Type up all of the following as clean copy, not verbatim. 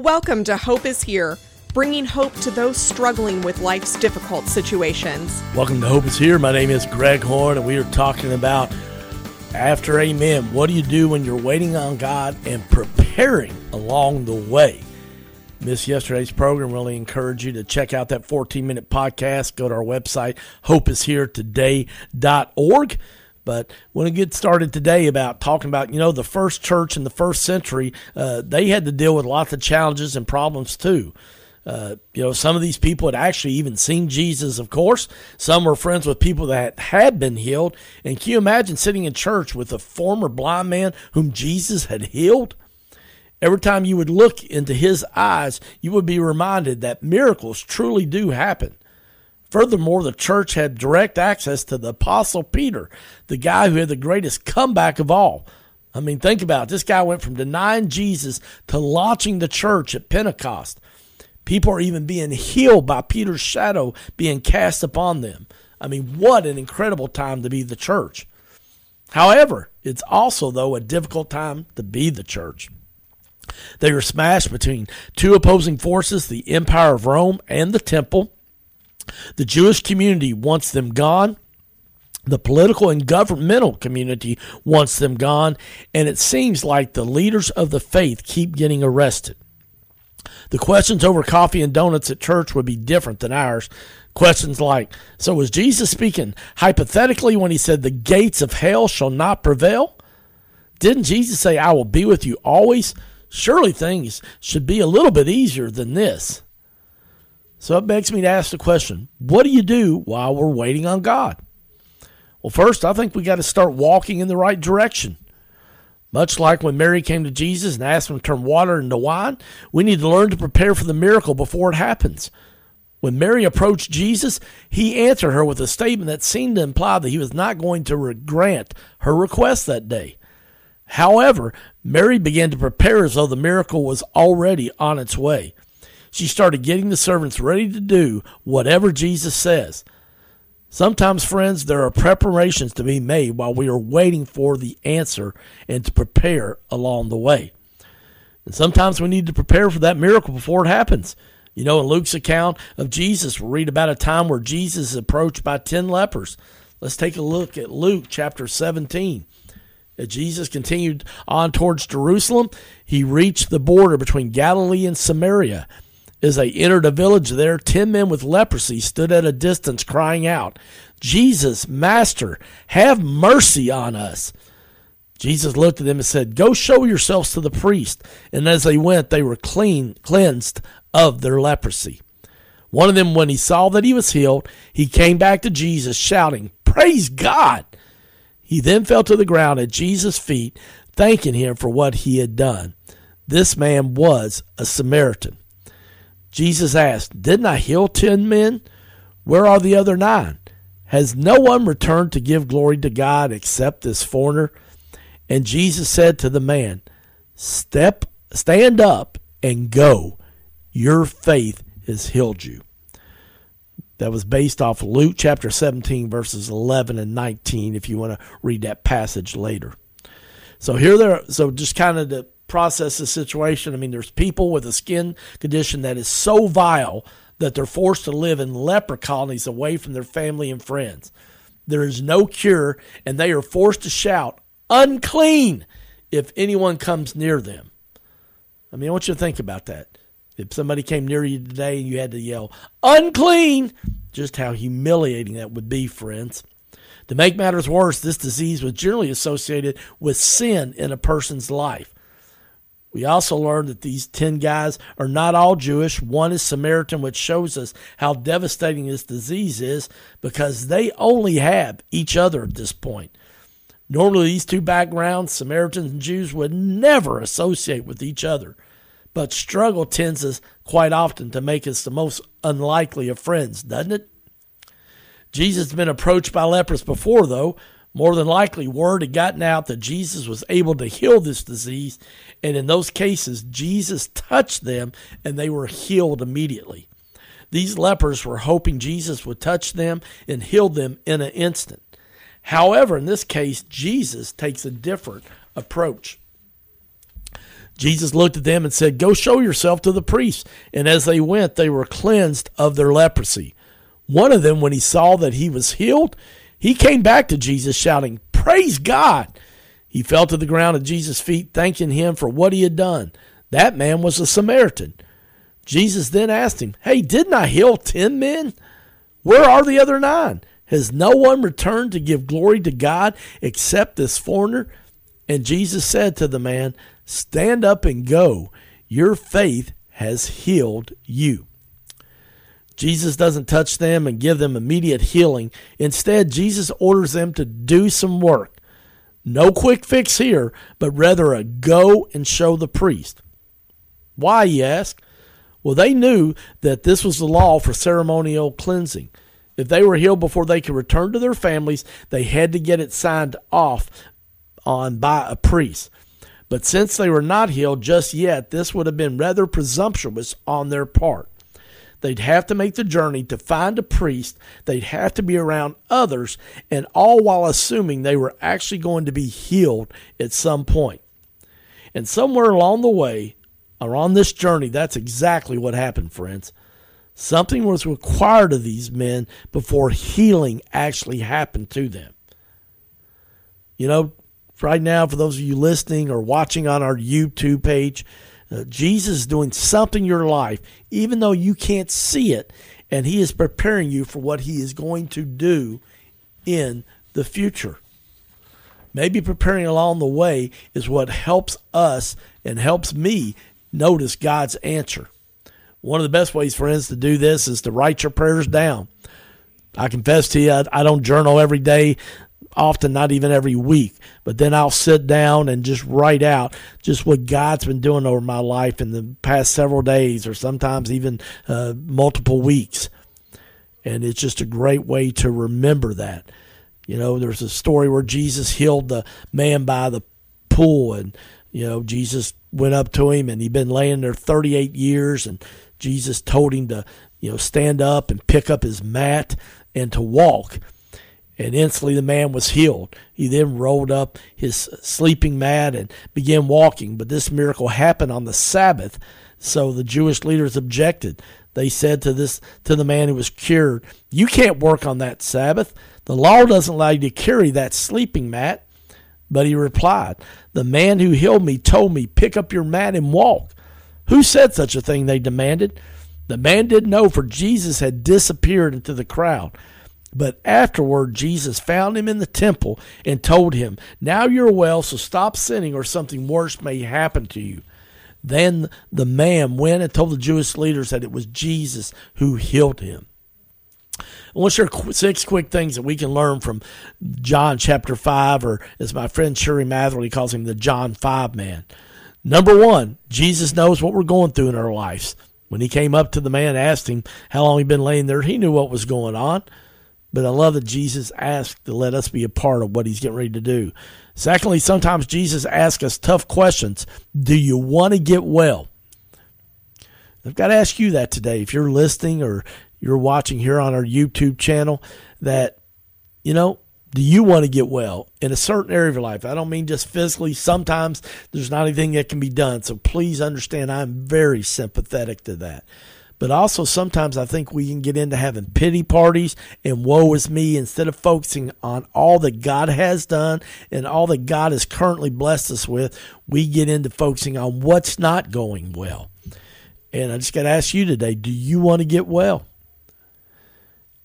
Welcome to Hope is Here, bringing hope to those struggling with life's difficult situations. Welcome to Hope is Here. My name is Greg Horn, and we are talking about after amen. What do you do when you're waiting on God and preparing along the way? Missed yesterday's program. Really encourage you to check out that 14-minute podcast. Go to our website, hopeisheretoday.org. But when I get started today about talking about, the first church in the first century, they had to deal with lots of challenges and problems too. Some of these people had actually even seen Jesus, of course. Some were friends with people that had been healed. And can you imagine sitting in church with a former blind man whom Jesus had healed? Every time you would look into his eyes, you would be reminded that miracles truly do happen. Furthermore, the church had direct access to the Apostle Peter, the guy who had the greatest comeback of all. I mean, think about it. This guy went from denying Jesus to launching the church at Pentecost. People are even being healed by Peter's shadow being cast upon them. I mean, what an incredible time to be the church. However, it's also, though, a difficult time to be the church. They were smashed between two opposing forces, the Empire of Rome and the temple. The Jewish community wants them gone. The political and governmental community wants them gone. And it seems like the leaders of the faith keep getting arrested. The questions over coffee and donuts at church would be different than ours. Questions like, so was Jesus speaking hypothetically when he said the gates of hell shall not prevail? Didn't Jesus say, I will be with you always? Surely things should be a little bit easier than this. So it begs me to ask the question, what do you do while we're waiting on God? Well, first, I think we got to start walking in the right direction. Much like when Mary came to Jesus and asked him to turn water into wine, we need to learn to prepare for the miracle before it happens. When Mary approached Jesus, he answered her with a statement that seemed to imply that he was not going to grant her request that day. However, Mary began to prepare as though the miracle was already on its way. She started getting the servants ready to do whatever Jesus says. Sometimes, friends, there are preparations to be made while we are waiting for the answer and to prepare along the way. And sometimes we need to prepare for that miracle before it happens. In Luke's account of Jesus, we read about a time where Jesus is approached by 10 lepers. Let's take a look at Luke chapter 17. As Jesus continued on towards Jerusalem, he reached the border between Galilee and Samaria. As they entered a village there, 10 men with leprosy stood at a distance crying out, Jesus, Master, have mercy on us. Jesus looked at them and said, Go show yourselves to the priest. And as they went, they were cleansed of their leprosy. One of them, when he saw that he was healed, he came back to Jesus shouting, Praise God! He then fell to the ground at Jesus' feet, thanking him for what he had done. This man was a Samaritan. Jesus asked, Didn't I heal 10 men? Where are the other 9? Has no one returned to give glory to God except this foreigner? And Jesus said to the man, Stand up and go. Your faith has healed you. That was based off Luke chapter 17, verses 11 and 19, if you want to read that passage later. So just kind of to process the situation. I mean, there's people with a skin condition that is so vile that they're forced to live in leper colonies away from their family and friends. There is no cure, and they are forced to shout, unclean, if anyone comes near them. I mean, I want you to think about that. If somebody came near you today and you had to yell, unclean, just how humiliating that would be, friends. To make matters worse, this disease was generally associated with sin in a person's life. We also learned that these 10 guys are not all Jewish. One is Samaritan, which shows us how devastating this disease is because they only have each other at this point. Normally, these two backgrounds, Samaritans and Jews, would never associate with each other. But struggle tends us quite often to make us the most unlikely of friends, doesn't it? Jesus had been approached by lepers before, though. More than likely, word had gotten out that Jesus was able to heal this disease, and in those cases, Jesus touched them, and they were healed immediately. These lepers were hoping Jesus would touch them and heal them in an instant. However, in this case, Jesus takes a different approach. Jesus looked at them and said, "Go show yourself to the priests." And as they went, they were cleansed of their leprosy. One of them, when he saw that he was healed, he came back to Jesus shouting, "Praise God!" He fell to the ground at Jesus' feet, thanking him for what he had done. That man was a Samaritan. Jesus then asked him, "Hey, didn't I heal 10 men? Where are the other 9? Has no one returned to give glory to God except this foreigner?" And Jesus said to the man, "Stand up and go. Your faith has healed you." Jesus doesn't touch them and give them immediate healing. Instead, Jesus orders them to do some work. No quick fix here, but rather a go and show the priest. Why, you ask? Well, they knew that this was the law for ceremonial cleansing. If they were healed before they could return to their families, they had to get it signed off on by a priest. But since they were not healed just yet, this would have been rather presumptuous on their part. They'd have to make the journey to find a priest, they'd have to be around others, and all while assuming they were actually going to be healed at some point. And somewhere along the way, or on this journey, that's exactly what happened, friends. Something was required of these men before healing actually happened to them. You know, right now, for those of you listening or watching on our YouTube page, Jesus is doing something in your life, even though you can't see it, and he is preparing you for what he is going to do in the future. Maybe preparing along the way is what helps us and helps me notice God's answer. One of the best ways, friends, to do this is to write your prayers down. I confess to you, I don't journal every day, often not even every week, but then I'll sit down and just write out just what God's been doing over my life in the past several days or sometimes even multiple weeks. And it's just a great way to remember that. You know, there's a story where Jesus healed the man by the pool, and, you know, Jesus went up to him and he'd been laying there 38 years, and Jesus told him to, you know, stand up and pick up his mat and to walk. And instantly the man was healed. He then rolled up his sleeping mat and began walking. But this miracle happened on the Sabbath, so the Jewish leaders objected. They said to the man who was cured, "You can't work on that Sabbath. The law doesn't allow you to carry that sleeping mat." But he replied, "The man who healed me told me, pick up your mat and walk." "Who said such a thing?" they demanded. The man didn't know, for Jesus had disappeared into the crowd. But afterward, Jesus found him in the temple and told him, "Now you're well, so stop sinning or something worse may happen to you." Then the man went and told the Jewish leaders that it was Jesus who healed him. I want to share 6 quick things that we can learn from John chapter 5, or as my friend Sherry Matherly calls him, the John 5 man. Number 1, Jesus knows what we're going through in our lives. When he came up to the man and asked him how long he'd been laying there, he knew what was going on. But I love that Jesus asked to let us be a part of what he's getting ready to do. Secondly, sometimes Jesus asks us tough questions. Do you want to get well? I've got to ask you that today. If you're listening or you're watching here on our YouTube channel, that, you know, do you want to get well in a certain area of your life? I don't mean just physically. Sometimes there's not anything that can be done. So please understand, I'm very sympathetic to that. But also sometimes I think we can get into having pity parties and woe is me instead of focusing on all that God has done and all that God has currently blessed us with. We get into focusing on what's not going well. And I just got to ask you today, do you want to get well?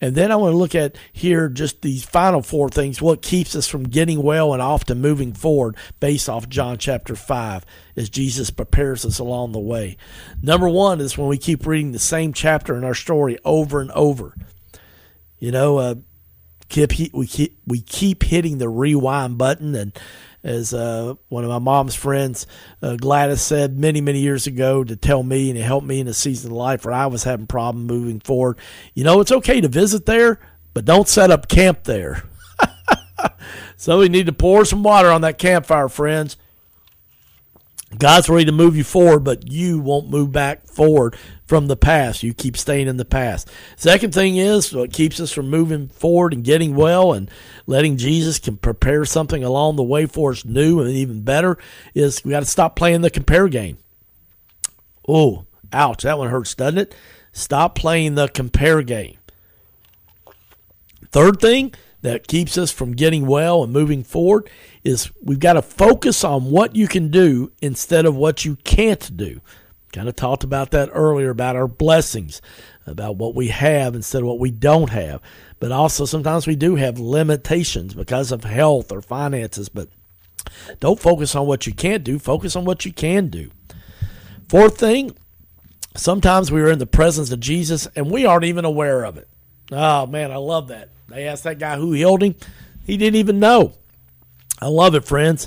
And then I want to look at here just these final 4 things, what keeps us from getting well and often moving forward based off John chapter 5 as Jesus prepares us along the way. Number 1 is when we keep reading the same chapter in our story over and over. You know, we keep hitting the rewind button, and as one of my mom's friends, Gladys, said many, many years ago to tell me and to help me in a season of life where I was having a problem moving forward. You know, it's okay to visit there, but don't set up camp there. So we need to pour some water on that campfire, friends. God's ready to move you forward, but you won't move back forward from the past. You keep staying in the past. Second thing is what keeps us from moving forward and getting well and letting Jesus can prepare something along the way for us new and even better is we got to stop playing the compare game. Oh, ouch, that one hurts, doesn't it? Stop playing the compare game. Third thing that keeps us from getting well and moving forward is we've got to focus on what you can do instead of what you can't do. Kind of talked about that earlier, about our blessings, about what we have instead of what we don't have. But also sometimes we do have limitations because of health or finances, but don't focus on what you can't do. Focus on what you can do. Fourth thing, sometimes we are in the presence of Jesus and we aren't even aware of it. Oh, man, I love that. They asked that guy who healed him. He didn't even know. I love it, friends.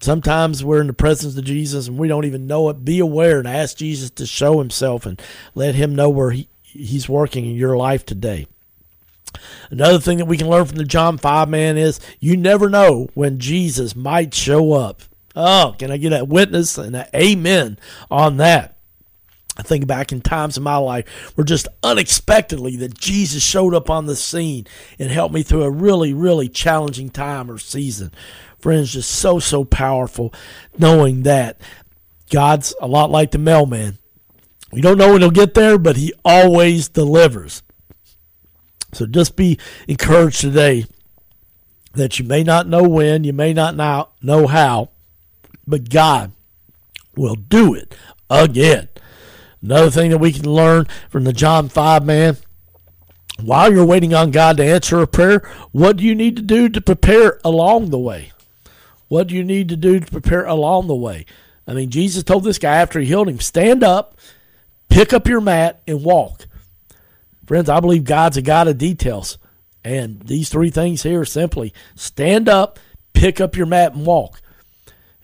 Sometimes we're in the presence of Jesus and we don't even know it. Be aware and ask Jesus to show himself and let him know where he's working in your life today. Another thing that we can learn from the John 5 man is you never know when Jesus might show up. Oh, can I get a witness and an amen on that? I think back in times in my life where just unexpectedly that Jesus showed up on the scene and helped me through a really, really challenging time or season. Friends, just so powerful knowing that God's a lot like the mailman. We don't know when he'll get there, but he always delivers. So just be encouraged today that you may not know when, you may not know how, but God will do it again. Another thing that we can learn from the John 5 man, while you're waiting on God to answer a prayer, what do you need to do to prepare along the way? What do you need to do to prepare along the way? I mean, Jesus told this guy after he healed him, stand up, pick up your mat, and walk. Friends, I believe God's a God of details. And these three things here are simply stand up, pick up your mat, and walk.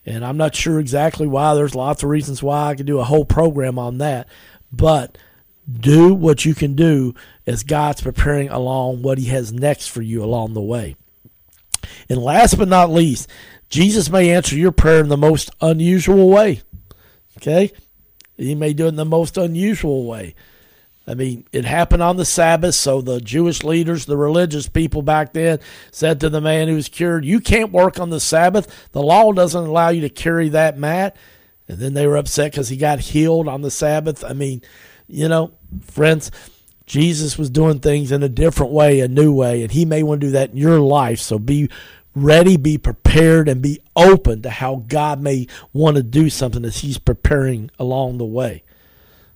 And I'm not sure exactly why. There's lots of reasons why. I could do a whole program on that. But do what you can do as God's preparing along what he has next for you along the way. And last but not least, Jesus may answer your prayer in the most unusual way. Okay? He may do it in the most unusual way. I mean, it happened on the Sabbath, so the Jewish leaders, the religious people back then said to the man who was cured, you can't work on the Sabbath. The law doesn't allow you to carry that mat. And then they were upset because he got healed on the Sabbath. I mean, you know, friends, Jesus was doing things in a different way, a new way, and he may want to do that in your life. So be ready, be prepared, and be open to how God may want to do something as he's preparing along the way.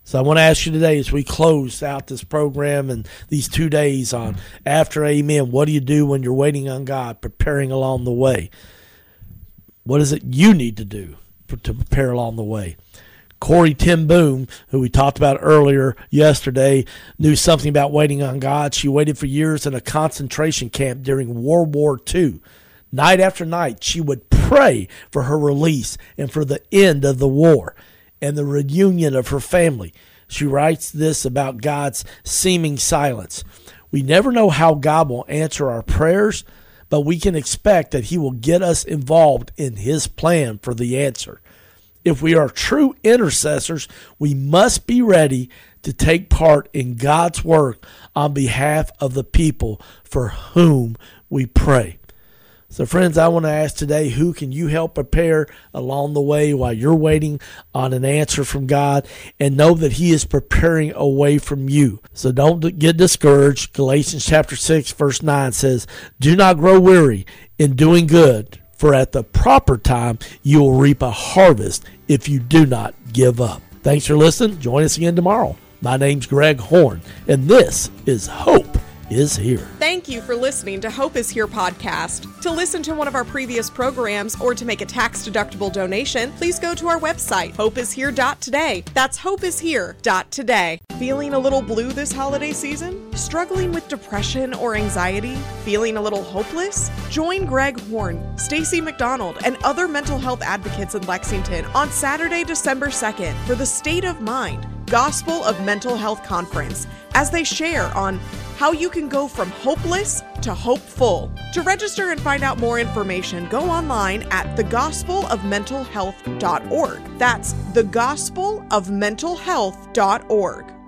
So I want to ask you today as we close out this program and these 2 days on After Amen, what do you do when you're waiting on God, preparing along the way? What is it you need to do to prepare along the way? Corey Tim Boom, who we talked about earlier yesterday, knew something about waiting on God. She waited for years in a concentration camp during World War II. Night after night, she would pray for her release and for the end of the war and the reunion of her family. She writes this about God's seeming silence. We never know how God will answer our prayers, but we can expect that he will get us involved in his plan for the answer. If we are true intercessors, we must be ready to take part in God's work on behalf of the people for whom we pray. So, friends, I want to ask today, who can you help prepare along the way while you're waiting on an answer from God? And know that he is preparing a way from you. So don't get discouraged. Galatians chapter 6, verse 9 says, do not grow weary in doing good, for at the proper time you will reap a harvest if you do not give up. Thanks for listening. Join us again tomorrow. My name's Greg Horn, and this is Hope is Here. Thank you for listening to Hope is Here podcast. To listen to one of our previous programs or to make a tax-deductible donation, please go to our website, hopeishere.today. That's hopeishere.today. Feeling a little blue this holiday season? Struggling with depression or anxiety? Feeling a little hopeless? Join Greg Horn, Stacy McDonald, and other mental health advocates in Lexington on Saturday, December 2nd for the State of Mind Gospel of Mental Health Conference as they share on how you can go from hopeless to hopeful. To register and find out more information, go online at thegospelofmentalhealth.org. That's thegospelofmentalhealth.org.